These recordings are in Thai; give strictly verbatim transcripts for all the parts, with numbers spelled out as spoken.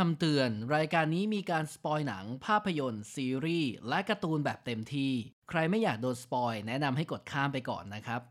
คำเตือนรายการนี้มีการสปอยหนังภาพยนตร์ซีรีส์และการ์ตูนแบบเต็มที่ใครไม่อยากโดนสปอยแนะนำให้กดข้ามไปก่อนนะครับ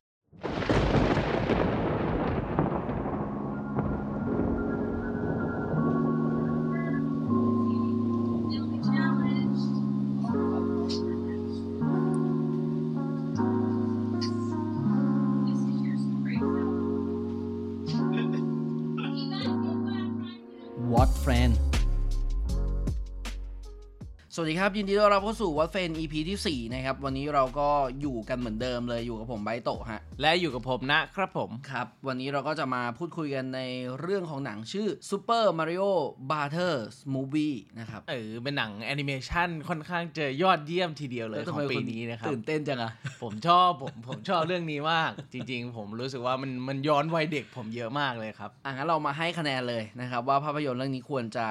สวัสดีครับยินดีต้อนรับเข้าสู่วัดเฟน อี พี ที่สี่นะครับวันนี้เราก็อยู่กันเหมือนเดิมเลยอยู่กับผมไบโตะฮะและอยู่กับผมนะครับผมครับวันนี้เราก็จะมาพูดคุยกันในเรื่องของหนังชื่อ Super Mario Bros. Movie นะครับเออเป็นหนังแอนิเมชันค่อนข้างจะยอดเยี่ยมทีเดียวเลยของปีนี้นะครับตื่นเต้นจังอะผมชอบผมผมชอบเรื่องนี้มากจริงๆผมรู้สึกว่ามันมันย้อนวัยเด็กผมเยอะมากเลยครับอ่ะงั้นเรามาให้คะแนนเลยนะครับว่าภาพยนตร์เรื่องนี้ควรจะ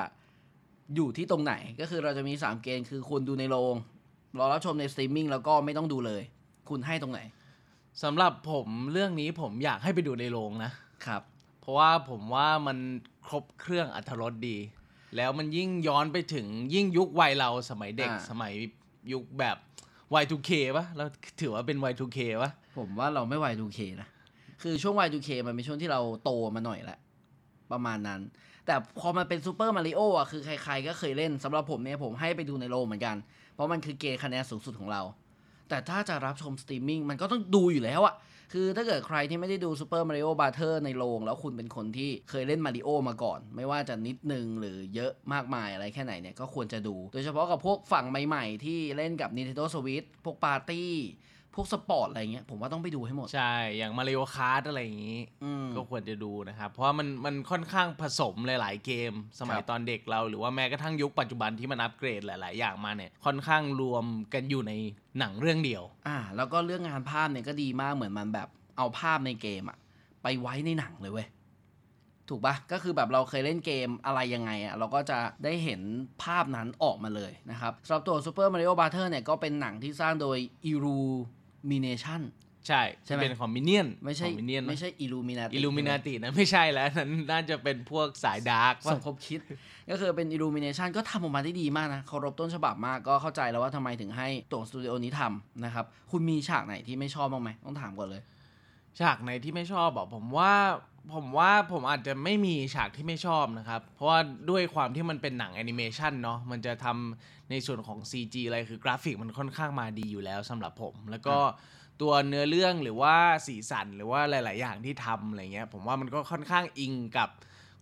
อยู่ที่ตรงไหนก็คือเราจะมีสามเกณฑ์คือคุณดูในโรงรอรับชมในสตรีมมิ่งแล้วก็ไม่ต้องดูเลยคุณให้ตรงไหนสำหรับผมเรื่องนี้ผมอยากให้ไปดูในโรงนะครับเพราะว่าผมว่ามันครบเครื่องอรรถรสดีแล้วมันยิ่งย้อนไปถึงยิ่งยุควัยเราสมัยเด็กสมัยยุคแบบ วาย ทู เค ป่ะเราถือว่าเป็น วาย ทู เค ป่ะผมว่าเราไม่ วาย ทู เค นะคือช่วง วาย ทู เค มันเป็นช่วงที่เราโตมาหน่อยละประมาณนั้นแต่พอมันเป็นซูเปอร์มาริโออ่ะคือใครๆก็เคยเล่นสำหรับผมเนี่ยผมให้ไปดูในโรงเหมือนกันเพราะมันคือเกณฑ์คะแนนสูงสุดของเราแต่ถ้าจะรับชมสตรีมมิ่งมันก็ต้องดูอยู่แล้วอ่ะคือถ้าเกิดใครที่ไม่ได้ดูซูเปอร์มาริโอบัตเตอร์ในโรงแล้วคุณเป็นคนที่เคยเล่นมาริโอมาก่อนไม่ว่าจะนิดนึงหรือเยอะมากมายอะไรแค่ไหนเนี่ยก็ควรจะดูโดยเฉพาะกับพวกฝั่งใหม่ๆที่เล่นกับ Nintendo Switch พวกปาร์ตี้พวกสปอร์ตอะไรเงี้ยผมว่าต้องไปดูให้หมดใช่อย่าง Mario Kart อะไรอย่างงี้ก็ควรจะดูนะครับเพราะว่ามันมันค่อนข้างผสมหลายๆเกมสมัยตอนเด็กเราหรือว่าแม้กระทั่งยุคปัจจุบันที่มันอัปเกรดหลายๆอย่างมาเนี่ยค่อนข้างรวมกันอยู่ในหนังเรื่องเดียวอ่าแล้วก็เรื่องงานภาพเนี่ยก็ดีมากเหมือนมันแบบเอาภาพในเกมอะไปไว้ในหนังเลยเว้ยถูกปะก็คือแบบเราเคยเล่นเกมอะไรยังไงอะเราก็จะได้เห็นภาพนั้นออกมาเลยนะครับสำหรับตัว Super Mario Bros. เนี่ยก็เป็นหนังที่สร้างโดย Iru Mination ใช่ใช่เป็นของมินเนียนไม่ใช่มินเนียนไม่ใช่อิลูมินาติอิลูมินาตินะไม่ใช่แล้วนั้นน่าจะเป็นพวกสายดาร์กสังคมคิดก็คือเป็น Illumination ก็ทำออกมาได้ดีมากนะเคารพต้นฉบับมากก็เข้าใจแล้วว่าทำไมถึงให้ตัวสตูดิโอนี้ทำนะครับคุณมีฉากไหนที่ไม่ชอบบ้างไหมต้องถามก่อนเลยฉากไหนที่ไม่ชอบบอกผมว่าผมว่าผมอาจจะไม่มีฉากที่ไม่ชอบนะครับเพราะว่าด้วยความที่มันเป็นหนังแอนิเมชันเนาะมันจะทำในส่วนของ ซี จี อะไรคือกราฟิกมันค่อนข้างมาดีอยู่แล้วสำหรับผมแล้วก็ตัวเนื้อเรื่องหรือว่าสีสันหรือว่าหลายๆอย่างที่ทำอะไรเงี้ยผมว่ามันก็ค่อนข้างอิงกับ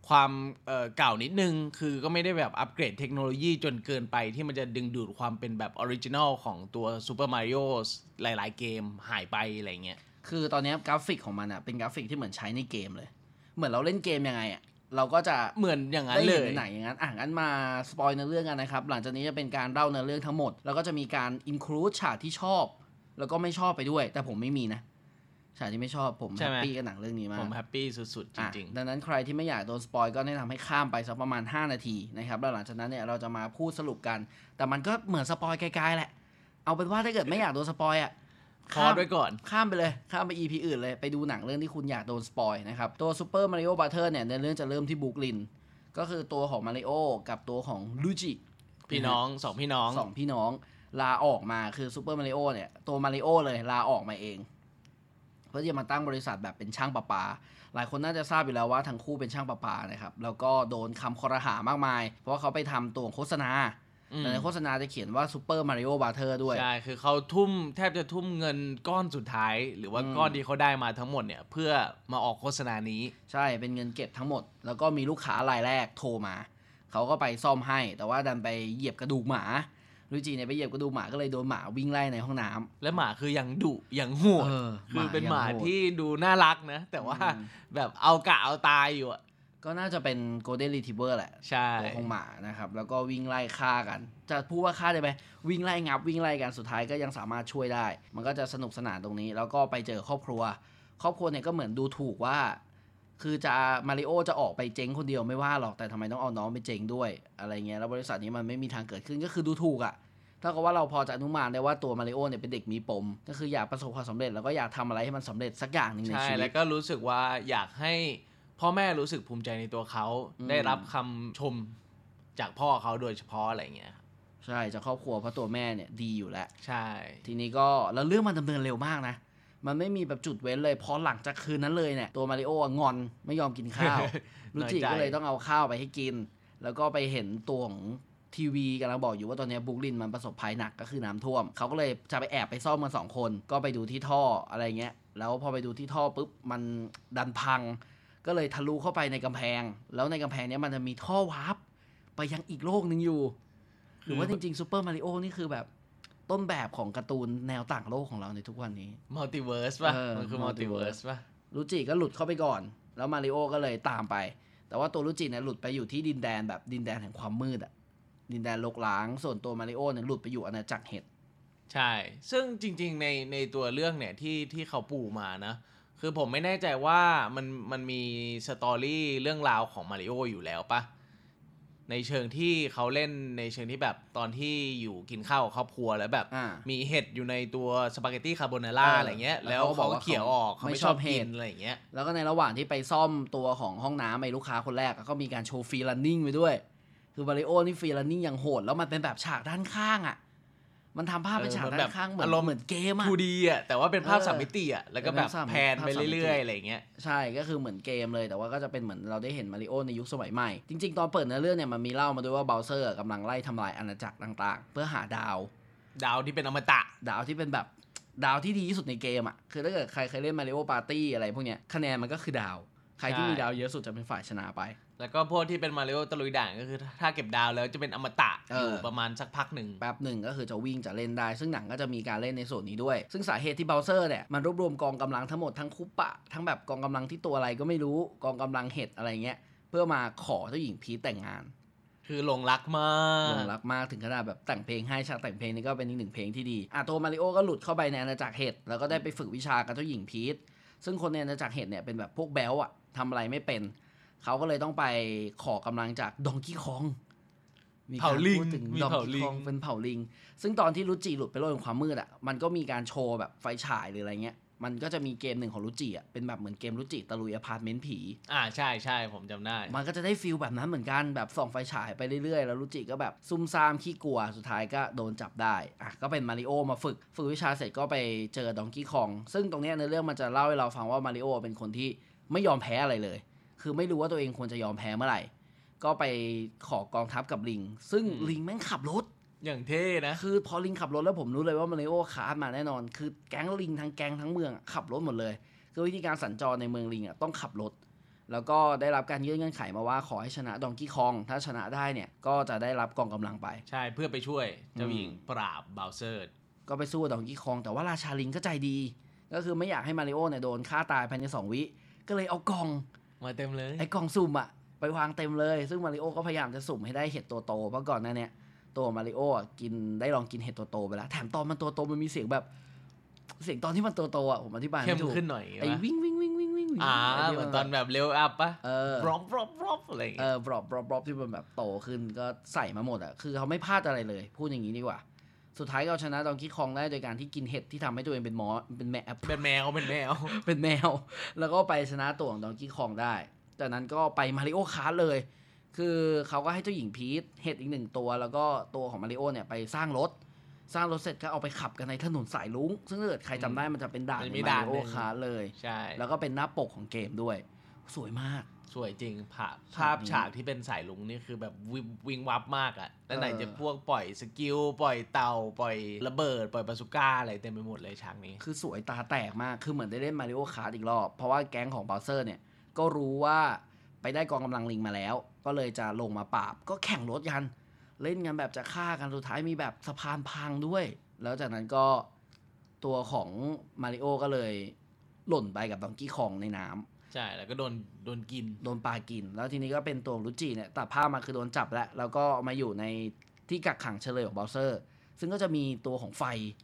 ความเอ่อเก่านิดนึงคือก็ไม่ได้แบบอัปเกรดเทคโนโลยีจนเกินไปที่มันจะดึงดูดความเป็นแบบออริจินอลของตัว Super Mario หลายๆเกมหายไปอะไรเงี้ยคือตอนนี้กราฟิกของมันอ่ะเป็นกราฟิกที่เหมือนใช้ในเกมเลยเหมือนเราเล่นเกมยังไงอ่ะเราก็จะเหมือนอย่างนั้นเลยไหนอย่างนั้นอ่ะงั้นมาสปอยในเรื่องกันนะครับหลังจากนี้จะเป็นการเล่าในเรื่องทั้งหมดแล้วก็จะมีการอินคลูดฉากที่ชอบแล้วก็ไม่ชอบไปด้วยแต่ผมไม่มีนะฉากที่ไม่ชอบผมแฮปปี้กับหนังเรื่องนี้มากผมแฮปปี้สุดๆจริงๆดังนั้นใครที่ไม่อยากโดนสปอยก็แนะนำให้ข้ามไปสักประมาณห้านาทีนะครับแล้วหลังจากนั้นเนี่ยเราจะมาพูดสรุปกันแต่มันก็เหมือนสปอยไกลๆแหละเอาเป็นว่าถ้าเกิดไม่อยากโดนสปอยอ่ะข้ามไปก่อนข้ามไปเลยข้ามไป อี พี อื่นเลยไปดูหนังเรื่องที่คุณอยากโดนสปอยนะครับตัว Super Mario Bros. เนี่ยในเรื่องจะเริ่มที่บรุกลินก็คือตัวของ Mario กับตัวของลูจิพี่น้องสองพี่น้องสองพี่น้องลาออกมาคือ Super Mario เนี่ยตัว Mario เลยลาออกมาเองเพื่อจะมาตั้งบริษัทแบบเป็นช่างประปาหลายคนน่าจะทราบอยู่แล้วว่าทั้งคู่เป็นช่างประปานะครับแล้วก็โดนคำคอรหามากมายเพราะว่าเขาไปทำตัวโฆษณาแต่ในโฆษณาจะเขียนว่า Super Mario Bros. ด้วยใช่คือเขาทุ่มแทบจะทุ่มเงินก้อนสุดท้ายหรือว่าก้อนที่เขาได้มาทั้งหมดเนี่ยเพื่อมาออกโฆษณานี้ใช่เป็นเงินเก็บทั้งหมดแล้วก็มีลูกค้ารายแรกโทรมาเขาก็ไปซ่อมให้แต่ว่าดันไปเหยียบกระดูกหมาลูจิเนี่ยไปเหยียบกระดูกหมาก็เลยโดนหมาวิ่งไล่ในห้องน้ำและหมาคือยังดุยังโหดคือเป็นหมาที่ดูน่ารักนะแต่ว่าแบบเอากะเอาตายอยู่อะก็น่าจะเป็น Golden Retriever แหละตัวของหมานะครับแล้วก็วิ่งไล่ฆ่ากันจะพูดว่าฆ่าได้ไหมวิ่งไล่งับวิ่งไล่กันสุดท้ายก็ยังสามารถช่วยได้มันก็จะสนุกสนานตรงนี้แล้วก็ไปเจอครอบครัวครอบครัวเนี่ยก็เหมือนดูถูกว่าคือจะมาริโอจะออกไปเจ๊งคนเดียวไม่ว่าหรอกแต่ทำไมต้องเอาน้องไปเจ๊งด้วยอะไรเงี้ยแล้วบริษัทนี้มันไม่มีทางเกิดขึ้นก็คือดูถูกอ่ะถ้าเกิดว่าเราพอจะอนุมานได้ว่าตัวมาริโอเนี่ยเป็นเด็กมีปมก็คืออยากประสบความสำเร็จแล้วก็อยากทำอะไรให้มันสำเร็จสักอย่างนึงในชีวิตแล้วก็รู้สึกว่าอยากให้พ่อแม่รู้สึกภูมิใจในตัวเขาได้รับคำชม จากพ่อเขาโดยเฉพาะอะไรเงี้ยใช่จากครอบครัวเพราะตัวแม่เนี่ยดีอยู่แล้วใช่ทีนี้ก็แล้วเรื่องมันดำเนินเร็วมากนะมันไม่มีแบบจุดเว้นเลยพอหลังจากคืนนั้นเลยเนี่ยตัวมาริโองอนไม่ยอมกินข้าวลูจิก็เลยต้องเอาข้าวไปให้กินแล้วก็ไปเห็นตัวของทีวีกำลังบอกอยู่ว่าตอนนี้บุกลินมันประสบภัยหนักก็คือน้ำท่วมเขาก็เลยจะไปแอบไปซ่อมกันสองคนก็ไปดูที่ท่ออะไรเงี้ยแล้วพอไปดูที่ท่อปุ๊บมันดันพังก็เลยทะลุเข้าไปในกำแพงแล้วในกำแพงนี้มันจะมีท่อวาร์ปไปยังอีกโลกนึงอยู่หรือว่าจริงๆซูเปอร์มาริโอนี่คือแบบต้นแบบของการ์ตูนแนวต่างโลกของเราในทุกวันนี้มัลติเวิร์สป่ะมันคือมัลติเวิร์สป่ะลูจิก็หลุดเข้าไปก่อนแล้วมาริโอก็เลยตามไปแต่ว่าตัวลูจิเนี่ยหลุดไปอยู่ที่ดินแดนแบบดินแดนแห่งความมืดอะดินแดนรกร้างส่วนตัวมาริโอเนี่ยหลุดไปอยู่อาณาจักรเห็ดใช่ซึ่งจริงๆในในตัวเรื่องเนี่ยที่ที่เขาปูมานะคือผมไม่แน่ใจว่ามันมันมีสตอรี่เรื่องราวของมาริโออยู่แล้วป่ะในเชิงที่เขาเล่นในเชิงที่แบบตอนที่อยู่กินข้าวครอบครัวแล้วแบบมีเห็ดอยู่ในตัวสปาเกตตี้คาโบนาร่าอะไรเงี้ยแล้วเขาเขี่ยออกเขาไม่ชอบเห็ดอะไรอย่างเงี้ยแล้วก็ในระหว่างที่ไปซ่อมตัวของห้องน้ำไอ้ลูกค้าคนแรกก็มีการโชว์ฟรีรันนิ่งไปด้วยคือมาริโอนี่ฟรีรันนิ่งอย่างโหดแล้วมันเป็นแบบฉากด้านข้างอ่ะมันทำภาพเป็นฉากด้านข้างเหมือนอารมณ์เหมือนเกมอ่ะทูดีอ่ะแต่ว่าเป็นภาพสามมิติอ่ะแล้วก็แบบแพนไปเรื่อยๆอะไรอย่างเงี้ยใช่ก็คือเหมือนเกมเลยแต่ว่าก็จะเป็นเหมือนเราได้เห็นมาริโอในยุคสมัยใหม่จริงๆตอนเปิดเนื้อเรื่องเนี่ยมันมีเล่ามาด้วยว่า Bowser กำลังไล่ทำลายอาณาจักรต่างๆเพื่อหาดาวดาวที่เป็นอมตะดาวที่เป็นแบบดาวที่ดีที่สุดในเกมอ่ะคือถ้าเกิดใครเคยเล่น Mario Party อะไรพวกเนี้ยคะแนนมันก็คือดาวใครที่มีดาวเยอะสุดจะเป็นฝ่ายชนะไปแล้วก็พวกที่เป็นมาริโอตะลุยด่านก็คือถ้าเก็บดาวแล้วจะเป็นอมตะ อ, อยู่ประมาณสักพักหนึ่งแป๊บหนึ่งก็คือจะวิ่งจะเล่นได้ซึ่งหนังก็จะมีการเล่นในส่วนนี้ด้วยซึ่งสาเหตุที่เบาเซอร์เนี่ยมันรวบรวมกองกำลังทั้งหมดทั้งคุปปะทั้งแบบกองกำลังที่ตัวอะไรก็ไม่รู้กองกำลังเห็ดอะไรเงี้ยเพื่อมาขอเจ้าหญิงพีชแต่งงานคือหลงรักมากหลงรักมากถึงขนาดแบบแต่งเพลงให้ฉากแต่งเพลงนี่ก็เป็นอีกหนึ่งเพลงที่ดีอ่ะตัวมาริโอก็หลุดเข้าไปในอาณาจักรเห็ดแล้วก็ได้ไปฝึกวิชากับเจ้าหญิงพีชซึ่งคนในอาณาจักรเห็ดเนี่ยเป็นแบบพวกแบลอ่ะทำอะไรไม่เป็นเขาก็เลยต้องไปขอกำลังจากดองกี้คองมีการพูดถึงดองกี้คองเป็นเผ่าลิงซึ่งตอนที่ลูจิหลุดไปโลกแห่งความมืดอ่ะมันก็มีการโชว์แบบไฟฉายหรืออะไรเงี้ยมันก็จะมีเกมหนึ่งของลูจิอ่ะเป็นแบบเหมือนเกมลูจิตะลุยอพาร์ตเมนต์ผีอ่าใช่ใช่ผมจำได้มันก็จะได้ฟีลแบบนั้นเหมือนกันแบบส่องไฟฉายไปเรื่อยๆแล้วลูจิก็แบบซุ่มซ่ามขี้กลัวสุดท้ายก็โดนจับได้อ่ะก็เป็นมาริโอมาฝึกฝึกวิชาเสร็จก็ไปเจอดองกี้คองซึ่งตรงเนี้ยในเรื่องมันจะเล่าให้เราฟังว่ามาริโอเป็นคนที่ไม่ยอมแพ้อะไรเลยคือไม่รู้ว่าตัวเองควรจะยอมแพ้เมื่อไหร่ก็ไปขอกองทัพกับลิงซึ่งลิงแม่งขับรถอย่างเท่นะคือพอลิงขับรถแล้วผมรู้เลยว่ามาริโอคาร์ทมาแน่นอนคือแก๊งลิงทั้งแก๊งทั้งเมืองขับรถหมดเลยคือวิธีการสัญจรในเมืองลิงอ่ะต้องขับรถแล้วก็ได้รับการยื่นเงื่อนไขมาว่าขอให้ชนะดองกี้คองถ้าชนะได้เนี่ยก็จะได้รับกองกำลังไปใช่เพื่อไปช่วยเจ้าหญิงปราบบัลเซอร์ก็ไปสู้ดองกี้คองแต่ว่าราชาลิงก็ใจดีก็คือไม่อยากให้มาริโอเนี่ยโดนฆ่าตายภายในสองวิก็เลยเอากองมาเต็มเลยไอ้กล่องสุ่มอะไปวางเต็มเลยซึ่งมาริโอก็พยายามจะสุ่มให้ได้เห็ดตัวโตเพราะก่อนหน้านี้ตัวมาริโอกินได้ลองกินเห็ดตัวโตไปแล้วแถมตอนมันตัวโตมันมีเสียงแบบเสียงตอนที่มันตัวโตอะผมอธิบายไม่ถูกไอ้วิ่งวิ่งวิ่งวิ่งวิ่งอ่าเหมือนตอนแบบเลเวลอัพปะบล็อบบล็อบบล็อบอะไรอย่างเงี้ยเออบล็อบบล็อบบล็อบที่มันแบบโตขึ้นก็ใส่มาหมดอะคือเขาไม่พลาดอะไรเลยพูดอย่างนี้ดีกว่าสุดท้ายก็ชนะดองกี้คองได้โดยการที่กินเห็ดที่ทำให้ตัวเองเป็นมอเป็นแมวเป็นแมวเป็นแมวเป็นแมวแล้วก็ไปชนะตัวของดองกี้คองได้จากนั้นก็ไปมาริโอคาร์ทเลยคือเขาก็ให้เจ้าหญิงพีชเห็ดอีกหนึ่งตัวแล้วก็ตัวของมาริโอเนี่ยไปสร้างรถสร้างรถเสร็จก็เอาไปขับกันในถนนสายลุ้งซึ่งถ้าเกิดใครจำได้มันจะเป็นด่านมาริโอคาร์ทเลยใช่แล้วก็เป็นหน้าปกของเกมด้วยสวยมากสวยจริงภาพภาพฉากที่เป็นสายลุงนี่คือแบบวิงวับมากอ่ะแล้วไหนจะพวกปล่อยสกิลปล่อยเต่าปล่อยระเบิดปล่อยบาซูก้าอะไรเต็มไปหมดเลยฉากนี้คือสวยตาแตกมากคือเหมือนได้เล่น Mario Kart อีกรอบเพราะว่าแก๊งของ Bowser เนี่ยก็รู้ว่าไปได้กองกำลังลิงมาแล้วก็เลยจะลงมาปราบก็แข่งรถกันเล่นกันแบบจะฆ่ากันสุดท้ายมีแบบสะพานพังด้วยแล้วจากนั้นก็ตัวของ Mario ก็เลยหล่นไปกับ Donkey Kong ในน้ำใช่แล้วก็โดนโดนกินโดนปลากินแล้วทีนี้ก็เป็นตัวลูจิเนี่ยตัดภาพมาคือโดนจับแล้วแล้วก็มาอยู่ในที่กักขังเฉลยของบาวเซอร์ซึ่งก็จะมีตัวของไฟ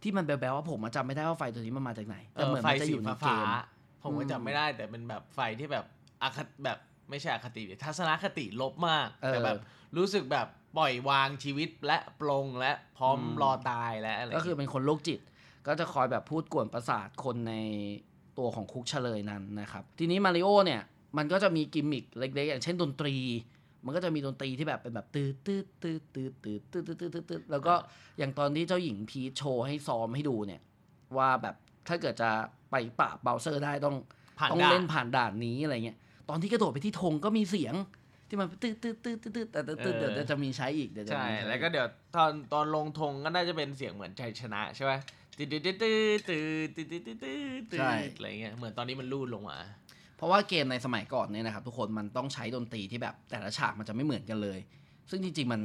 ที่มันแบ๊วๆว่าผมจำไม่ได้ว่าไฟตัวนี้มันมาจากไหนแต่เหมือนมันจะอยู่ในเกมผมก็จำไม่ได้แต่เป็นแบบไฟที่แบบอคติแบบไม่ใช่อคติทัศนคติลบมากแต่แบบรู้สึกแบบปล่อยวางชีวิตและปลงและพร้อมรอตายและอะไรก็คือเป็นคนโรคจิตก็จะคอยแบบพูดกวนประสาทคนในตัวของคุกเฉลยนั้นนะครับทีนี้มาริโอเนี่ยมันก็จะมีกิมมิคเล็กๆอย่างเช่นดนตรี มันก็จะมีดนตรีที่แบบเป็นแบบตืดตืดตืดตืดตืดตืดตืดตืดแล้วก็อย่างตอนที่เจ้าหญิงพีชโชว์ให้ซ้อมให้ดูเนี่ยว่าแบบถ้าเกิดจะไปปราบเบาเซอร์ได้ต้องต้องเล่นผ่านด่านนี้อะไรเงี้ยตอนที่กระโดดไปที่ธงก็มีเสียงที่มันตืดตืดตืดตืดแต่ตืดเดี๋ยวจะมีใช้อีกเดี๋ยวจะมีใช่แล้วก็เดี๋ยวตอนตอนลงธงก็น่าจะเป็นเสียงเหมือนชัยชนะใช่ไหมตืดตืดตืดตืดตืดตืดตืดตืดอะไรเงี้ยเหมือนตอนนี้มันลู่ลงมาเพราะว่าเกมในสมัยก่อนเนี่ยนะครับทุกคนมันต้องใช้ดนตรีที่แบบแต่ละฉากมันจะไม่เหมือนกันเลยซึ่งจริงๆมัน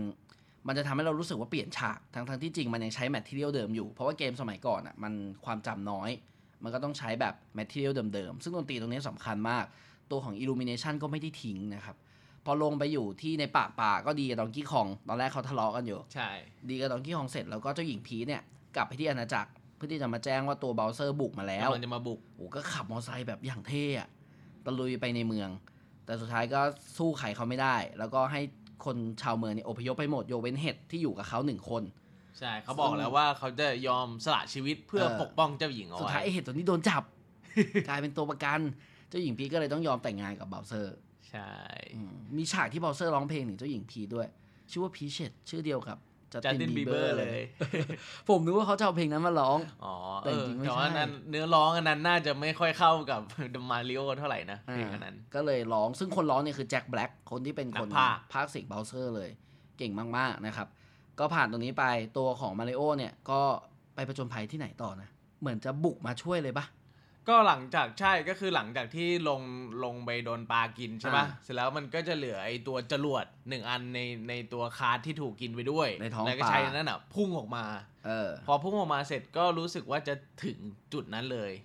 มันจะทำให้เรารู้สึกว่าเปลี่ยนฉากทั้งๆที่จริงมันยังใช้แมททีเรียลเดิมอยู่เพราะว่าเกมสมัยก่อนอ่ะมันความจำน้อยมันก็ต้องใช้แบบแมททีเรียลเดิมๆซึ่งดนตรีตรงนี้สำคัญมากตัวของ Illumination ก็ไม่ได้ทิ้งนะครับพอลงไปอยู่ที่ในป่าป่าก็ดีกับดองกี้คองตอนแรกเขาทะเลาะกันอยู่ใช่ดีกับดองกี้คองเสร็จแล้วก็เจ้าหญิงพีชเนี่ยกลับไปที่อาณาจักรเพื่อที่จะมาแจ้งว่าตัวเบลเซอร์บุกมาแล้วมันจะมาบุกโอ้ก็ขับมอเตอร์ไซค์แบบอย่างเท่อะตะลุยไปในเมืองแต่สุดท้ายก็สู้ไขเขาไม่ได้แล้วก็ให้คนชาวเมืองเนี่ยอพยพไปหมดโยเว้นเห็ดที่อยู่กับเขาหนึ่งคนใช่เขาบอกแล้วว่าเขาจะยอมสละชีวิตเพื่อปกป้องเจ้าหญิงเอาไว้สุดท้ายไอ้เห็ดตัวนี้โดนจับ กลายเป็นตัวประกันเจ้าหญิงพีชก็เลยต้องยอมแต่งงานกับเบลเซอร์ใช่มีฉากที่เบลเซอร์ร้องเพลงถึงเจ้าหญิงพีชด้วยชื่อว่าพีชเชตชื่อเดียวกับจัสตินบีเบอร์เลย ผมนึกว่าเขาจะเอาเพลงนั้นมาร้องอ๋อแต่จริงไม่ใช่เนื้อร้องอันนั้นน่าจะไม่ค่อยเข้ากับมาริโอเท่าไหร่นะเพลงอันนั้นก็เลยร้องซึ่งคนร้องเนี่ยคือแจ็คแบล็คคนที่เป็นคนพากย์เสียงเบลเซอร์เลยเก่งมากๆนะครับก็ผ่านตรงนี้ไปตัวของมาริโอเนี่ยก็ไปประจนภัยที่ไหนต่อนะเหมือนจะบุกมาช่วยเลยปะก็หลังจากใช่ก็คือหลังจากที่ลงลงไปโดนปลากินใช่ป่ะเสร็จแล้วมันก็จะเหลือไอ้ตัวจรวดหนึ่งอันในในตัวคาร์ทที่ถูกกินไปด้วยแล้วก็ใช้นั่นน่ะพุ่งออกมาเออพอพุ่งออกมาเสร็จก็รู้สึกว่าจะถึงจุดนั้นเลย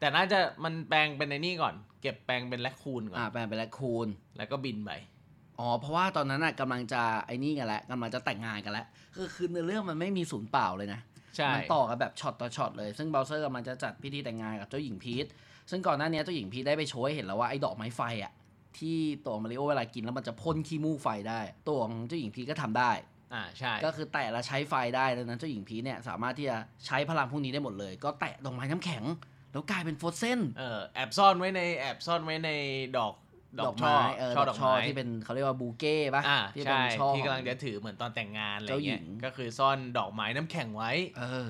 แต่น่าจะมันแปลงเป็นไอ้นี่ก่อนเก็บแปลงเป็นแรคคูนก่อนอ่าแปลงเป็นแรคคูนแล้วก็บินไปอ๋อเพราะว่าตอนนั้นน่ะกำลังจะไอ้นี่กันแล้วกำลังจะแต่งงานกันแล้วคือคือในเรื่องมันไม่มีศูนย์เปล่าเลยนะมันต่อกันแบบช็อตต่อช็อตเลยซึ่งเบลเซอร์กำลังจะจัดพิธีแต่งงานกับเจ้าหญิงพีชซึ่งก่อนหน้านี้เจ้าหญิงพีชได้ไปโชว์ให้เห็นแล้วว่าไอ้ดอกไม้ไฟอ่ะที่ตัวมาริโอเวลากินแล้วมันจะพ่นขี้มูกไฟได้ตัวของเจ้าหญิงพีชก็ทำได้อ่าใช่ก็คือแตะและใช้ไฟได้ดังนั้นเจ้าหญิงพีชเนี่ยสามารถที่จะใช้พลังพวกนี้ได้หมดเลยก็แตะดอกไม้น้ำแข็งแล้วกลายเป็นฟรอสเซนเออแอบซ่อนไว้ในแอบซ่อนไว้ในดอกดอกไม้เออดอกช่อที่เป็นเขาเรียกว่าบูเก้ป่ะที่เป็นช่อที่กำลังจะถือเหมือนตอนแต่งงานอะไรเงี้ยก็คือซ่อนดอกไม้น้ำแข็งไว้เอ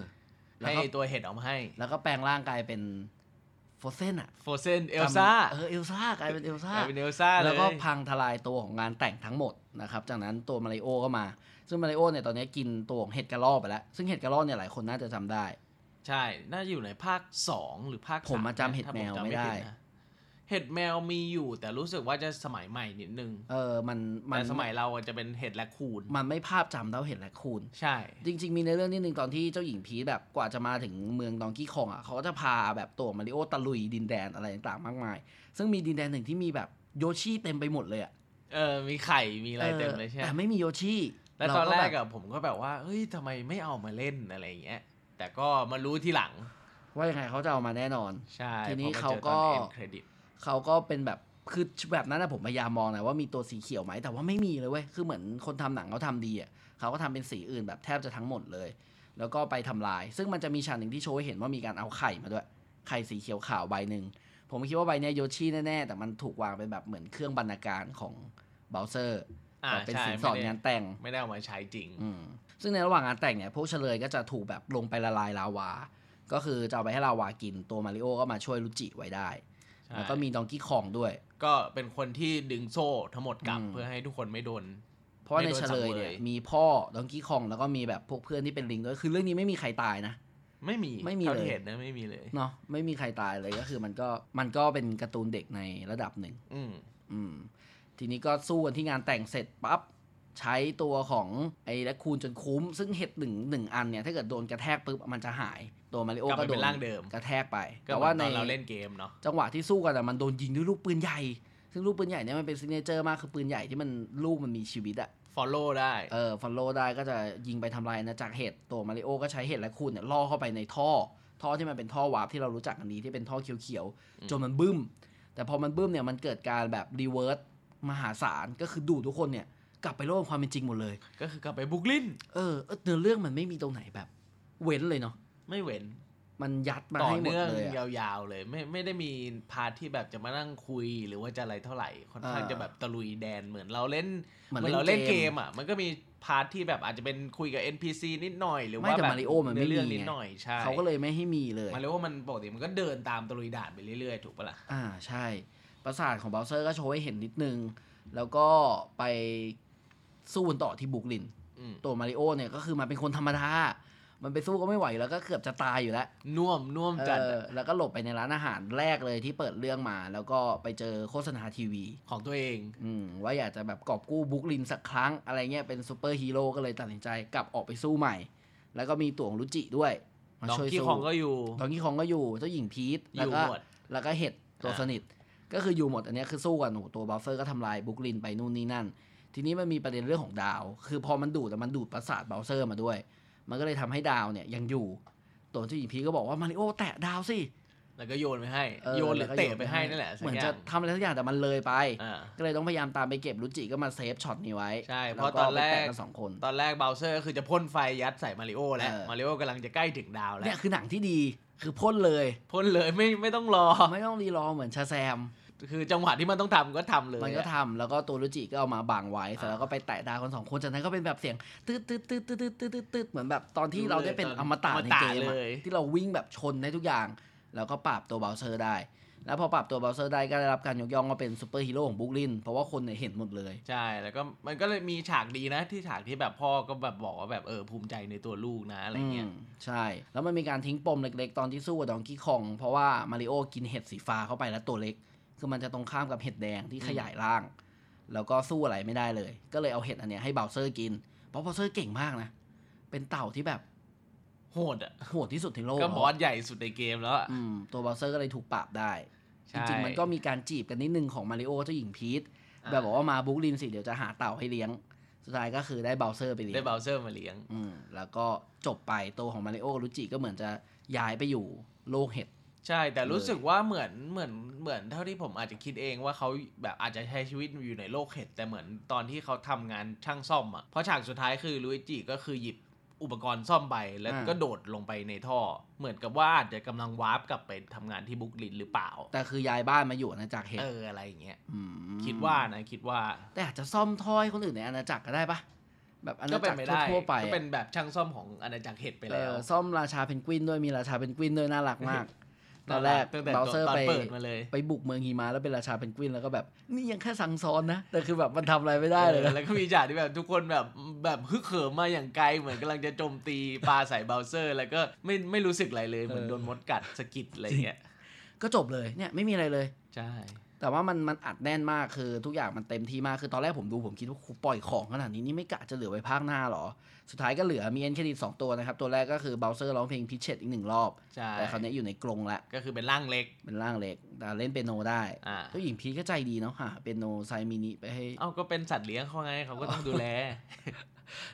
อให้ตัวเห็ดออกมาให้แล้วก็แปลงร่างกายเป็นฟรอสเซนอะฟรอสเซนเอลซ่าเออเอลซ่ากลายเป็นเอลซ่ากลายเป็นเอลซ่าแล้วก็พังทลายตัวของงานแต่งทั้งหมดนะครับจากนั้นตัวมาริโอก็มาซึ่งมาริโอเนี่ยตอนนี้กินตัวของเห็ดกระรอกไปแล้วซึ่งเห็ดกระรอกเนี่ยหลายคนน่าจะจำได้ใช่น่าจะอยู่ในภาคสองหรือภาคสามผมมาจำเห็ดแมวไม่ได้เห็ดแมวมีอยู่แต่รู้สึกว่าจะสมัยใหม่นิดนึงเออมันแต่สมัยเราจะเป็นเห็ดแรคคูนมันไม่ภาพจำเท่าเห็ดแรคคูนใช่จริงๆมีในเรื่องนิดนึงตอนที่เจ้าหญิงพีชแบบกว่าจะมาถึงเมืองดองกี้คองอ่ะเขาก็จะพาแบบตัวมาริโอตะลุยดินแดนอะไรต่างๆมากมายซึ่งมีดินแดนหนึ่งที่มีแบบโยชิเต็มไปหมดเลยอ่ะเออมีไข่มีอะไรเต็มเลยใช่แต่ไม่มีโยชิแล้วตอนแรกอ่ะผมก็แบบว่าเฮ้ยทำไมไม่เอามาเล่นอะไรอย่างเงี้ยแต่ก็มารู้ทีหลังว่ายังไงเขาจะเอามาแน่นอนใช่ทีนี้เขาก็เขาก็เป็นแบบคือแบบนั้นนะผมพยายามมองนะว่ามีตัวสีเขียวไหมแต่ว่าไม่มีเลยเว้ยคือเหมือนคนทำหนังเขาทำดีอ่ะเขาก็ทำเป็นสีอื่นแบบแทบจะทั้งหมดเลยแล้วก็ไปทำลายซึ่งมันจะมีฉากหนึ่งที่โชว์ให้เห็นว่ามีการเอาไข่มาด้วยไข่สีเขียวขาวใบหนึ่งผมคิดว่าใบเนี้ยโยชิแน่ๆแต่มันถูกวางเป็นแบบเหมือนเครื่องบรรณาการของเบลเซอร์เป็นสินสอดงานแต่งไม่ได้เอามาใช้จริงซึ่งในระหว่างงานแต่งเนี่ยพวกเฉลยก็จะถูกแบบลงไปละลายลาวาก็คือจะเอาไปให้ลาวากินตัวมาริโอก็มาช่วยรุจิไว้ได้แล้วก็มีดองกี้คองด้วยก็เป็นคนที่ดึงโซ่ทั้งหมดกลับเพื่อให้ทุกคนไม่โดนเพราะในเฉลยเนี่ยมีพ่อดองกี้คองแล้วก็มีแบบพวกเพื่อนที่เป็นลิงด้วยคือเรื่องนี้ไม่มีใครตายนะไม่มีไม่มีเลยเห็นนะไม่มีเลยเนาะไม่มีใครตายเลยก็คือมันก็มันก็เป็นการ์ตูนเด็กในระดับหนึ่งอืมอืมทีนี้ก็สู้กันที่งานแต่งเสร็จปั๊บใช้ตัวของไอ้แรคคูนจนคุ้มซึ่งเห็ดหนึ่งหนึ่งอันเนี่ยถ้าเกิดโดนกระแทกปุ๊บมันจะหายตัวมาริโอก็โดนกระแทกไปแต่ว่าในเราเล่นเกมเนาะจังหวะที่สู้กันแต่มันโดนยิงด้วยลูกปืนใหญ่ซึ่งลูกปืนใหญ่เนี่ยมันเป็นซิกเนเจอร์มากคือปืนใหญ่ที่มันลูกมันมีชีวิตอะฟอลโล่ได้เออฟอลโล่ได้ก็จะยิงไปทำลายนะจากเห็ดตัวมาริโอก็ใช้เห็ดแรคคูนเนี่ยล่อเข้าไปในท่อท่อที่มันเป็นท่อวาร์ปที่เรารู้จักกันดีที่เป็นท่อเขียวๆจนมันบึ้มแต่พอมันบึ้มเนี่ยมันเกิดการแบบรีเวิร์สมหาศาลก็คือดูดทุกคนเนี่ยกลับไปโลกความเป็นจริงหมดเลยก็คือกลับไปบุกลินเออเนื้อเรื่องมันไม่มีตรงไหนแบบเว้นเลยเนาะไม่เว้น มันยัดมาให้หมดเลยยาวๆเลยไม่ไม่ได้มีพาร์ทที่แบบจะมานั่งคุยหรือว่าจะอะไรเท่าไหร่ค่อนข้างจะแบบตะลุยแดนเหมือนเราเล่นเหมือนเราเล่นเกมอ่ะมันก็มีพาร์ทที่แบบอาจจะเป็นคุยกับ เอ็น พี ซี นิดหน่อยหรือว่าแบบในเรื่องนิดหน่อยใช่เขาก็เลยไม่ให้มีเลยมาเลยว่ามันปกติมันก็เดินตามตะลุยด่านไปเรื่อยๆถูกปะล่ะอ่าใช่ปราสาทของ Bowser ก็โชว์ให้เห็นนิดนึงแล้วก็ไปสู้ต่อที่บุกลินตัวมาริโอเนี่ยก็คือมันเป็นคนธรรมดามันไปสู้ก็ไม่ไหวแล้วก็เกือบจะตายอยู่แล้วน่วมน่วมจัดแล้วก็หลบไปในร้านอาหารแรกเลยที่เปิดเรื่องมาแล้วก็ไปเจอโฆษณาทีวีของตัวเองอืมว่าอยากจะแบบกอบกู้บุกลินสักครั้งอะไรเงี้ยเป็นซูเปอร์ฮีโร่ก็เลยตัดสินใจกลับออกไปสู้ใหม่แล้วก็มีตัวของรุจิด้วยมาช่วยสู้ดองกี้คองก็อยู่ดองกี้คองก็อยู่เจ้าหญิงพีทแล้วก็แล้วก็เห็ดตัวสนิทก็คืออยู่หมดอันนี้คือสู้กันตัวบัฟเฟอร์ก็ทำลายบุกลินไปนู่นนี่นั่นทีนี้มันมีประเด็นเรื่องของดาวคือพอมันดูดแต่มันดูดประสาทเบลเซอร์มาด้วยมันก็เลยทำให้ดาวเนี่ยยังอยู่ตัวที่อีพีก็บอกว่ามาริโอแตะดาวสิแล้วก็โยนไปให้โยนหรือเตะไปให้นั่นแหละเหมือนจะทำอะไรสักอย่างแต่มันเลยไปก็เลยต้องพยายามตามไปเก็บรุจิก็มาเซฟช็อตนี้ไว้ใช่เพราะตอนแรกกันสองคนตอนแรกเบลเซอร์ก็คือจะพ่นไฟยัดใส่มาริโอแล้วมาริโอกำลังจะใกล้ถึงดาวแล้วเนี่ยคือหนังที่ดีคือพ่นเลยพ่นเลยไม่ไม่ต้องรอไม่ต้องรีรอเหมือนชาแซมคือจังหวะที่มันต้องทำก็ทำเลยมันก็ทำแล้วก็ตัวรุจิก็เอามาบังไว้เสร็จแล้วก็ไปแตะดาวคนสองคนจากนั้นก็เป็นแบบเสียงตืดตืดตืดตืดตืดตืดตืดตืดเหมือนแบบตอนที่เราได้เป็นอมตะในเกมที่เราวิ่งแบบชนได้ทุกอย่างแล้วก็ปราบตัวเบลเซอร์ได้แล้วพอปราบตัวเบลเซอร์ได้ก็ได้รับการยกย่องว่าเป็นซูเปอร์ฮีโร่ของบุกลินเพราะว่าคนเนี่ยเห็นหมดเลยใช่แล้วก็มันก็เลยมีฉากดีนะที่ฉากที่แบบพ่อก็แบบบอกว่าแบบเออภูมิใจในตัวลูกนะอะไรเงี้ยใช่แล้วมันมีการทิ้งปมเล็กๆตอนที่สู้กับดองกี้คองเพราะว่ามาริโอกินเห็ดสีฟ้าเข้าไปแล้วตัวเล็กคือมันจะตรงข้ามกับเห็ดแดงที่ขยายร่างแล้วก็สู้อะไรไม่ได้เลยก็เลยเอาเห็ดอันเนี้ยให้เบลเซอร์กินเพราะเบลเซอร์เก่งมากนะเป็นเต่าที่แบบโหดอ่ะโหดที่สุดในโลกก็บอสใหญ่สุดในเกมแล้วอ่ะตัวเบลเซอร์ก็เลยถูกปราบได้จริงๆมันก็มีการจีบกันนิดนึงของมาริโอเจ้าหญิงพีทแบบบอกว่ามาบุกลินสิเดี๋ยวจะหาเต่าให้เลี้ยงสุดท้ายก็คือได้เบลเซอร์ไปเลี้ยงได้เบลเซอร์มาเลี้ยงอืมแล้วก็จบไปตัวของมาริโอรุจิก็เหมือนจะย้ายไปอยู่โลกเห็ดใช่แต่รู้สึกว่าเหมือนเหมือนเหมือนเท่าที่ผมอาจจะคิดเองว่าเขาแบบอาจจะใช้ชีวิตอยู่ในโลกเห็ดแต่เหมือนตอนที่เขาทำงานช่างซ่อมอ่ะเพราะฉากสุดท้ายคือลุยจิก็คือหยิบอุปกรณ์ซ่อมไปแล้วก็โดดลงไปในท่อเหมือนกับว่าอาจจะกำลังวาร์ปกลับไปทำงานที่บุกลินหรือเปล่าแต่คือยายบ้านมาอยู่อาณาจักรเห็ดเอออะไรอย่างเงี้ยคิดว่านะคิดว่าแต่อาจจะซ่อมท่อให้คนอื่นในอาณาจักรก็ได้ปะแบบอาณาจักรทั่วไปก็เป็นแบบช่างซ่อมของอาณาจักรเห็ดไปแล้วซ่อมราชาเพนกวินด้วยมีราชาเพนกวินด้วยน่ารักมากตอนแรกเบลเซอร์ไปไปบุกเมืองหิมะแล้วเป็นราชาเพนกวินแล้วก็แบบนี่ยังแค่สั่งซ้อนนะแต่คือแบบมันทำอะไรไม่ได้เลยแล้วก็มีฉากที่แบบทุกคนแบบแบบฮึกเหิมมาอย่างไกลเหมือนกำลังจะโจมตีปลาใส่เบลเซอร์แล้วก็ไม่ไม่รู้สึกอะไรเลยเหมือนโดนมดกัดสะกิดอะไรเงี้ยก็จบเลยเนี่ยไม่มีอะไรเลยใช่แต่ว่ามันมันอัดแน่นมากคือทุกอย่างมันเต็มที่มากคือตอนแรกผมดูผมคิดว่าปล่อยของขนาดนี้นี่ไม่กะจะเหลือไว้ภาคหน้าหรอสุดท้ายก็เหลือมีเอ็นเครดิตสองตัวนะครับตัวแรกก็คือเบลเซอร์ร้องเพลงพิชเชตอีกหนึ่งรอบแต่คราวนี้อยู่ในกรงละก็คือเป็นร่างเล็กเป็นร่างเล็กแต่เล่นเปียโนได้ผู้หญิงพีก็ใจดีเนาะค่ะเปียโนไซมินิไปให้เอ้าก็เป็นสัตว์เลี้ยงเขาไงเขาก็ต้องดูแล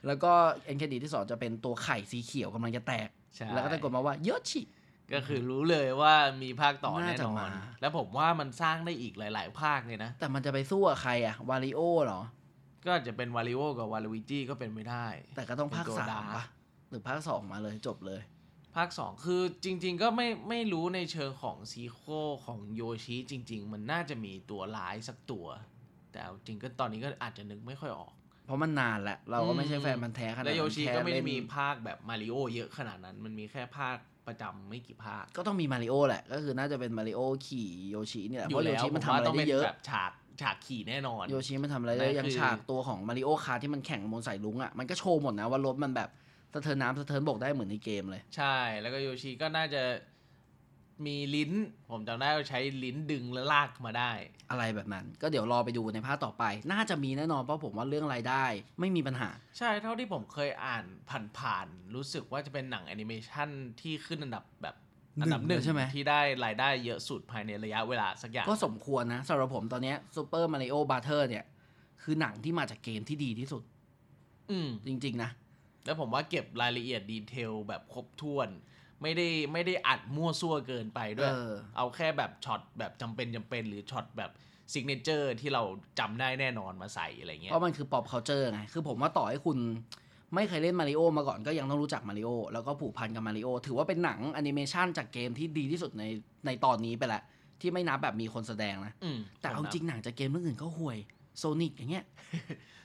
แล้วก็เอ็นเครดิตที่สองจะเป็นตัวไข่สีเขียวกำลังจะแตกแล้วก็ตะโกนมาว่าโยชิก็คือรู้เลยว่ามีภาคต่อแน่นอนแล้วผมว่ามันสร้างได้อีกหลายๆภาคเลยนะแต่มันจะไปสู้กับใครอะวาริโอเหรอก็จะเป็นวาริโอกับวาลุวิจิก็เป็นไม่ได้แต่ก็ต้องภาคสามปะหรือภาคสองมาเลยจบเลยภาคสองคือจริงๆก็ไม่ไม่รู้ในเชิงของซีโคของโยชิจริงๆมันน่าจะมีตัวร้ายสักตัวแต่จริงก็ตอนนี้ก็อาจจะนึกไม่ค่อยออกเพราะมันนานแหละเราก็ไม่ใช่แฟนมันแท้ขนาดนั้นแล้วโยชิก็ไม่ได้มีภาคแบบมาริโอเยอะขนาดนั้นมันมีแค่ภาคประจำไม่กี่ภาคก็ต้องมีมาริโอแหละก็คือน่าจะเป็นมาริโอขี่โยชิเนี่ยแหละเพราะโยชิมันทำอะไรได้เยอะฉากฉากขี่แน่นอนโยชิมันทำอะไรได้อย่างฉากตัวของมาริโอคาร์ที่มันแข่งบนสายลุงอ่ะมันก็โชว์หมดนะว่ารถมันแบบสะเทินน้ำสะเทินบกได้เหมือนในเกมเลยใช่แล้วก็โยชิก็น่าจะมีลิ้นผมจำได้ว่าใช้ลิ้นดึงแล้วลากมาได้อะไรแบบนั้นก็เดี๋ยวรอไปดูในภาคต่อไปน่าจะมีแน่นอนเพราะผมว่าเรื่องรายได้ไม่มีปัญหาใช่เท่าที่ผมเคยอ่านผ่านๆรู้สึกว่าจะเป็นหนังแอนิเมชั่นที่ขึ้นอันดับแบบอันดับหนึ่งที่ได้รายได้เยอะสุดภายในระยะเวลาสักอย่างก็สมควรนะสำหรับผมตอนนี้ Super Mario Butter เนี่ยคือหนังที่มาจากเกมที่ดีที่สุดอืมจริงๆนะแล้วผมว่าเก็บรายละเอียดดีเทลแบบครบถ้วนไม่ได้ไม่ได้อัดมั่วซั่วเกินไปด้วย เออ เอาแค่แบบช็อตแบบจำเป็นจำเป็นหรือช็อตแบบซิกเนเจอร์ที่เราจำได้แน่นอนมาใส่อะไรเงี้ยเพราะมันคือ pop culture ไงคือผมว่าต่อให้คุณ ไม่เคยเล่นมาริโอมาก่อนก็ยังต้องรู้จักมาริโอแล้วก็ผูกพันกับมาริโอถือว่าเป็นหนังแอนิเมชันจากเกมที่ดีที่สุดในในตอนนี้ไปละที่ไม่นับแบบมีคนแสดงนะแต่เอาจริงหนังจากเกมเรื่องอื่นก็ห่วยโซนิกอย่างเงี้ย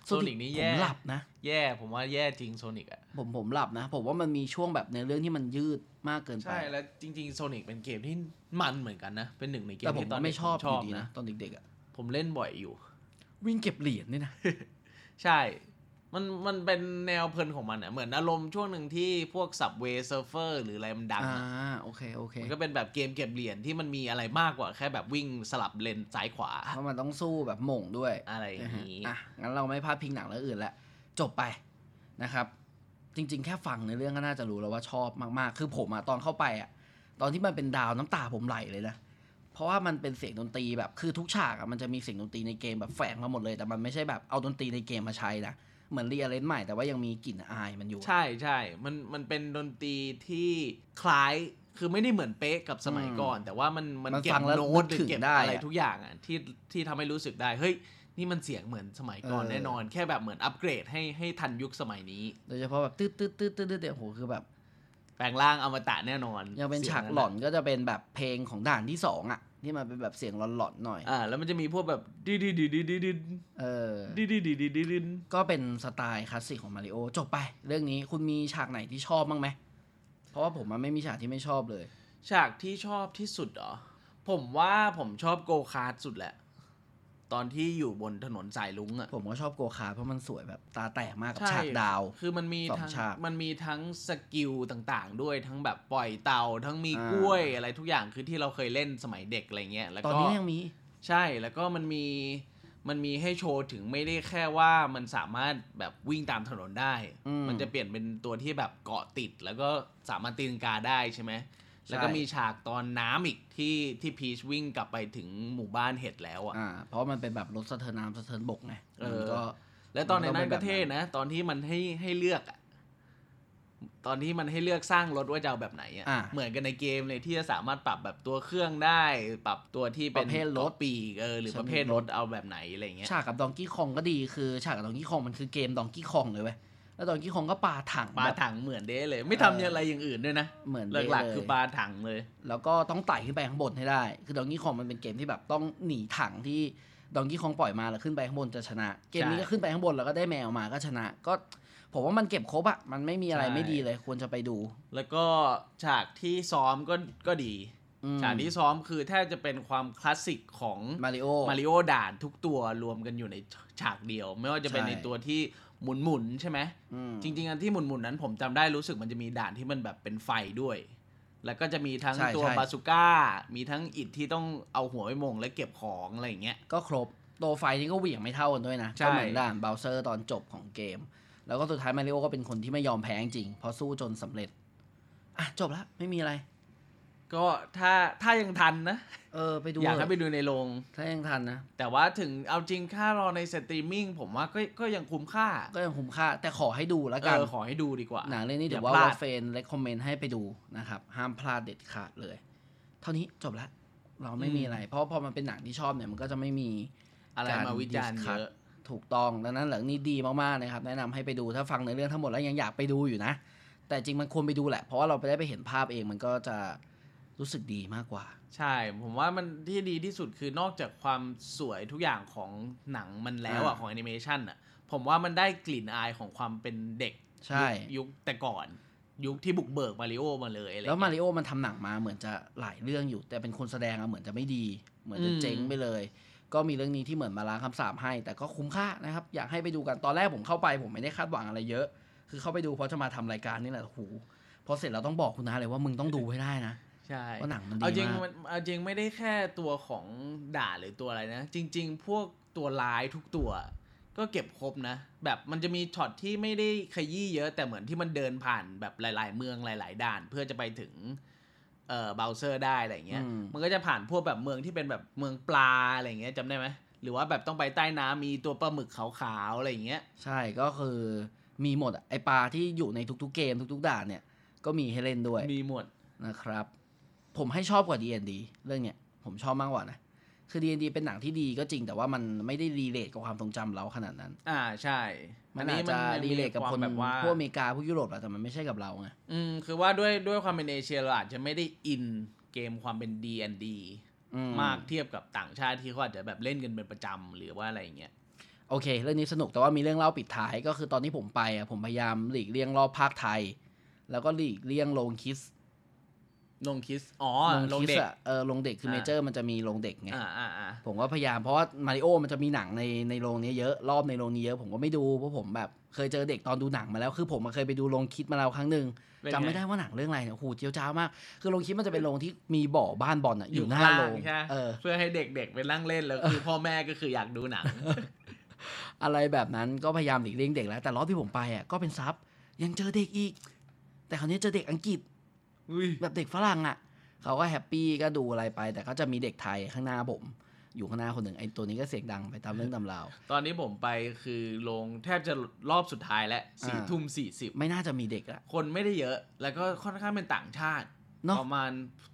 โซนิกนี่แย่ผมหลับนะแย่ผมว่าแย่จริงโซนิกอ่ะผมผมหลับนะผมว่ามันมีช่วงแบบในเรื่องที่มันยืดมากเกินไปใช่แล้วจริงๆโซนิกเป็นเกมที่มันเหมือนกันนะเป็นหนึ่งในเกมที่ตอนไม่ชอบอยู่ดีนะตอนเด็กๆอ่ะผมเล่นบ่อยอยู่วิ่งเก็บเหรียญนี่นะใช่มันมันเป็นแนวเพลินของมันอ่ะเหมือนอารมณ์ช่วงหนึ่งที่พวก Subway Surfers หรืออะไรมันดังอ่ะโอเคโอเคมันก็เป็นแบบเกมเก็บเหรียญที่มันมีอะไรมากกว่าแค่แบบวิ่งสลับเลนซ้ายขวาเพราะมันต้องสู้แบบหม่งด้วยอะไรอย่างงี้อ่ะงั้นเราไม่พลาดพิงหนังเรื่องอื่นละจบไปนะครับจริงๆแค่ฟังในเรื่องก็น่าจะรู้แล้วว่าชอบมากๆคือผมอ่ะตอนเข้าไปอ่ะตอนที่มันเป็นดาวน้ำตาผมไหลเลยนะเพราะว่ามันเป็นเสียงดนตรีแบบคือทุกฉากอ่ะมันจะมีเสียงดนตรีในเกมแบบแฝงมาหมดเลยแต่มันไม่ใช่แบบเอาดนตรีในเกมมาใช้นะเหมือนรีอาเลนใหม่แต่ว่ายังมีกลิ่นอายมันอยู่ใช่ใช่มันมันเป็นดนตรีที่คล้ายคือไม่ได้เหมือนเป๊ะกับสมัยก่อนแต่ว่ามันมันเก็บโน้ตหรือเก็บอะไรทุกอย่างอ่ะที่ที่ทำให้รู้สึกได้เฮ้ยนี่มันเสียงเหมือนสมัยก่อนแน่นอนแค่แบบเหมือนอัปเกรดให้ให้ทันยุคสมัยนี้โดยเฉพาะแบบตืดตืดตืดตืดเดี๋ยวโหคือแบบแปลงร่างอมตะแน่นอนยังเป็นฉากหลอนก็จะเป็นแบบเพลงของด่านที่สองอ่ะที่มันเป็นแบบเสียงหลอนๆหน่อยอ่าแล้วมันจะมีพวกแบบดิดิดิดิดินเออดิดิดิดิดินก็เป็นสไตล์คลาสสิกของมาริโอจบไปเรื่องนี้คุณมีฉากไหนที่ชอบบ้างไหมเพราะว่าผมมันไม่มีฉากที่ไม่ชอบเลยฉากที่ชอบที่สุดเหรอผมว่าผมชอบโกคาร์ทสุดแหละตอนที่อยู่บนถนนสายลุงอ่ะผมก็ชอบโกคาร์ทเพราะมันสวยแบบตาแตกมากกับฉากดาวคือมันมีทั้งมันมีทั้งสกิลต่างๆด้วยทั้งแบบปล่อยเต่าทั้งมีกล้วยอะไรทุกอย่างคือที่เราเคยเล่นสมัยเด็กอะไรเงี้ยแล้วก็ตอนนี้ยังมีใช่แล้วก็มันมีมันมีให้โชว์ถึงไม่ได้แค่ว่ามันสามารถแบบวิ่งตามถนนได้มันจะเปลี่ยนเป็นตัวที่แบบเกาะติดแล้วก็สามารถตีลังกาได้ใช่ไหมแล้วก็มีฉากตอนน้ำอีกที่ที่พีชวิ่งกลับไปถึงหมู่บ้านเห็ดแล้วอ่ะเพราะมันเป็นแบบรถสะเทินน้ำสะเทินบกไงเออแล้วตอนในนั้นก็เท่นะตอนที่มันให้ให้เลือกอ่ะตอนที่มันให้เลือกสร้างรถว่าจะเอาแบบไหนอ่ะเหมือนกันในเกมเลยที่จะสามารถปรับแบบตัวเครื่องได้ปรับตัวที่เป็นประเภทรถปีกเออหรือประเภทรถเอาแบบไหนอะไรเงี้ยฉากกับดองกี้คองก็ดีคือฉากกับดองกี้คองมันคือเกมดองกี้คองเลยเว้ยแล้วตอนกี้คงก็ปลาถังปลาถังเหมือนเด้เลยไม่ทำอะไรอย่างอื่นด้วยนะเหมือนหลักๆคือปลาถังเลยแล้วก็ต้องไต่ขึ้นไปข้างบนให้ได้คือดองกี้คองมันเป็นเกมที่แบบต้องหนีถังที่ดองกี้คองปล่อยมาแล้วขึ้นไปข้างบนจะชนะเกมนี้ก็ขึ้นไปข้างบนแล้วก็ได้แมวมาก็ชนะก็ผมว่ามันเก็บครบอะมันไม่มีอะไรไม่ดีเลยควรจะไปดูแล้วก็ฉากที่ซ้อมก็ก็ดีฉากที่ซ้อมคือแทบจะเป็นความคลาสสิกของมาริโอมาริโอด่านทุกตัวรวมกันอยู่ในฉากเดียวไม่ว่าจะเป็นในตัวที่หมุนหมุนใช่ไหมจริงๆอันที่หมุนหมุนนั้นผมจำได้รู้สึกมันจะมีด่านที่มันแบบเป็นไฟด้วยแล้วก็จะมีทั้งตัวบาซูก้ามีทั้งอิฐที่ต้องเอาหัวไปมงและเก็บของอะไรอย่างเงี้ยก็ครบตัวไฟนี่ก็เหวี่ยงไม่เท่ากันด้วยนะก็เหมือนด่าน Bowser ตอนจบของเกมแล้วก็สุดท้ายมาริโอก็เป็นคนที่ไม่ยอมแพ้จริงพอสู้จนสำเร็จอ่ะจบแล้วไม่มีอะไรก็ถ้าถ้ายังทันนะเออไปดูอยากให้ไปดูในโรงถ้ายังทันนะแต่ว่าถึงเอาจริงค่ารอในสตรีมมิ่งผมว่าก็ก็ยังคุ้มค่าก็ยังคุ้มค่าแต่ขอให้ดูแล้วกันเออขอให้ดูดีกว่าหนังเรื่องนี้ถือว่าว่าเฟนเรคคอมเมนต์ให้ไปดูนะครับห้ามพลาดเด็ดขาดเลยเท่านี้จบละเราไม่มีอะไรเพราะพอมันเป็นหนังที่ชอบเนี่ยมันก็จะไม่มีอะไรมาวิจารณ์เยอะถูกต้องดังนั้นหลังนี้ดีมากๆนะครับแนะนำให้ไปดูถ้าฟังในเรื่องทั้งหมดแล้วยังอยากไปดูอยู่นะแต่จริงมันควรไปดูแหละเพราะว่าเราไปได้ไปเห็นภาพเองมันก็จะรู้สึกดีมากกว่าใช่ผมว่ามันที่ดีที่สุดคือนอกจากความสวยทุกอย่างของหนังมันแล้วอ่ะของแอนิเมชันอ่ะผมว่ามันได้กลิ่นอายของความเป็นเด็กใช่ยุคแต่ก่อนยุคที่บุกเบิกมาริโอมาเลยแล้วมาริโอมันทำหนังมาเหมือนจะหลายเรื่องอยู่แต่เป็นคนแสดงอ่ะเหมือนจะไม่ดีเหมือนจะเจ๊งไปเลยก็มีเรื่องนี้ที่เหมือนมาล้างคำสาปให้แต่ก็คุ้มค่านะครับอยากให้ไปดูกันตอนแรกผมเข้าไปผมไม่ได้คาดหวังอะไรเยอะคือเข้าไปดูเพราะจะมาทำรายการนี่แหละหูพอเสร็จเราต้องบอกคุณนะเลยว่ามึงต้องดูให้ได้นะใช่เพราะหนังมันดีมากเอาจริงเอาจริงไม่ได้แค่ตัวของด่าหรือตัวอะไรนะจริงๆพวกตัวร้ายทุกตัวก็เก็บครบนะแบบมันจะมีช็อตที่ไม่ได้ขยี้เยอะแต่เหมือนที่มันเดินผ่านแบบหลายๆเมืองหลายๆด่านเพื่อจะไปถึงเอ่อ Bowser ได้อะไรเงี้ยมันก็จะผ่านพวกแบบเมืองที่เป็นแบบเมืองปลาอะไรเงี้ยจำได้ไหมหรือว่าแบบต้องไปใต้น้ำมีตัวปลาหมึกขาวๆอะไรเงี้ยใช่ก็คือมีหมดไอปลาที่อยู่ในทุกๆเกมทุกๆด่านเนี่ยก็มีให้เล่นด้วยมีหมดนะครับผมให้ชอบกว่า ดี แอนด์ ดี เรื่องเนี้ยผมชอบมากกว่านะ คือ ดี เอ็น ดี เป็นหนังที่ดีก็จริงแต่ว่ามันไม่ได้รีเลทกับความทรงจำเราขนาดนั้นอ่าใช่มันอาจจะรีเลทกับคนแบบว่าพวกอเมริกาพวกยุโรปอะแต่มันไม่ใช่กับเราไงอืมคือว่าด้วยด้วยความเป็นเอเชียเราอาจจะไม่ได้อินเกมความเป็น ดี แอนด์ ดี มากเทียบกับต่างชาติที่เขาอาจจะแบบเล่นกันเป็นประจำหรือว่าอะไรอย่างเงี้ยโอเคเรื่องนี้สนุกแต่ว่ามีเรื่องเล่าปิดท้ายก็คือตอนที่ผมไปอ่ะผมพยายามหลีกเลี่ยงรอบภาคไทยแล้วก็หลีกเลี่ยงโรงคิสโรงคิสอ๋อโรงเด็กเออโรงเด็กคือเมเจอร์มันจะมีโรงเด็กไงผมก็พยายามเพราะว่ามาริโอมันจะมีหนังในในโรงนี้เยอะรอบในโรงนี้เยอะผมก็ไม่ดูเพราะผมแบบเคยเจอเด็กตอนดูหนังมาแล้วคือผมเคยไปดูโรงคิสมาแล้วครั้งนึงจำไม่ได้ว่าหนังเรื่องอะไรเนี่ยหูเจียวจ้าวมากคือโรงคิดมันจะเป็นโรงที่มีบ่อบ้านบอลอ่ะอยู่หน้าโรงเออเพื่อให้เด็กๆไปนั่งเล่นแล้วคือพ่อแม่ก็คืออยากดูหนังอะไรแบบนั้นก็พยายามหลีกเลี่ยงเด็กแล้วแต่รอบที่ผมไปอ่ะก็เป็นซับยังเจอเด็กอีกแต่คราวนี้เจอเด็กอังกฤษแบบเด็กฝรั่งอ่ะเขาก็แฮปปี้ก็ดูอะไรไปแต่ก็จะมีเด็กไทยข้างหน้าผมอยู่ข้างหน้าคนหนึ่งไอ้ตัวนี้ก็เสียงดังไปตามเรื่องตำราวตอนนี้ผมไปคือลงแทบจะรอบสุดท้ายแล้วสี่ทุ่มสี่สิบไม่น่าจะมีเด็กละคนไม่ได้เยอะแล้วก็ค่อนข้างเป็นต่างชาติประมาณ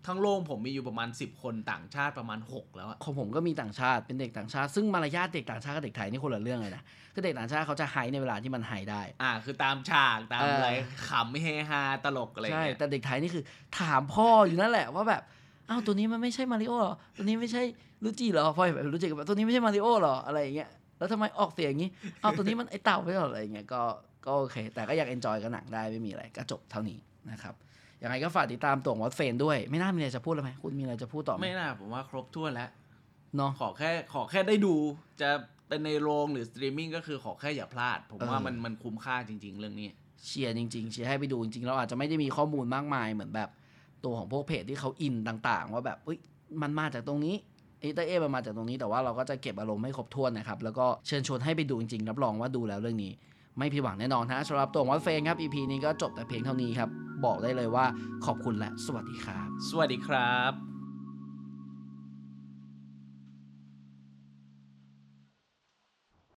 ทั้งโรงผมมีอยู่ประมาณสิบคนต่างชาติประมาณหกแล้วของผมก็มีต่างชาติเป็นเด็กต่างชาติซึ่งมารยาทเด็กต่างชาติกับเด็กไทยนี่คนละเรื่องเลยนะคือเด็กต่างชาติเขาจะไฮในเวลาที่มันไฮได้อ่าคือตามฉากตามอะไรขำเฮฮาตลกอะไรใช่แต่เด็กไทยนี่คือถามพ่ออยู่นั่นแหละว่าแบบอ้าวตัวนี้มันไม่ใช่มาริโอหรอตัวนี้ไม่ใช่ลูจิหรอพ่อแบบลูจิแบบตัวนี้ไม่ใช่มาริโอหรออะไรอย่างเงี้ยแล้วทำไมออกเสียงอย่างงี้อ้าวตัวนี้มันไอเต่าไม่หรออะไรอย่างเงี้ยก็ก็โอเคแต่ก็อยากเอนจอยกับหนังได้ไม่มีอะไรก็จบเท่านี้นะครับยังไงก็ฝากติดตามตัวของวอตเฟนด้วยไม่น่ามีอะไรจะพูดแล้วไหมคุณมีอะไรจะพูดต่อไหมไม่น่าผมว่าครบถ้วนแล้วเนาะขอแค่ขอแค่ได้ดูจะเป็นในโรงหรือสตรีมมิ่งก็คือขอแค่อย่าพลาดผมว่ามันมันคุ้มค่าจริงๆเรื่องนี้เชียร์จริงๆเชียร์ให้ไปดูจริงๆเราอาจจะไม่ได้มีข้อมูลมากมายเหมือนแบบตัวของพวกเพจที่เขาอินต่างๆว่าแบบเฮ้ยมันมาจากตรงนี้ไอ้ตาเอมันมาจากตรงนี้แต่ว่าเราก็จะเก็บอารมณ์ให้ครบถ้วนนะครับแล้วก็เชิญชวนให้ไปดูจริงๆรับรองว่าดูแล้วเรื่องนี้ไม่ผิดหวังแน่นอนนะสำหรับตัวของวอตเฟนครับ อี พี นี้ก็จบแต่เพียงเท่านี้ครับบอกได้เลยว่าขอบคุณและสวัสดีครับสวัสดีครับ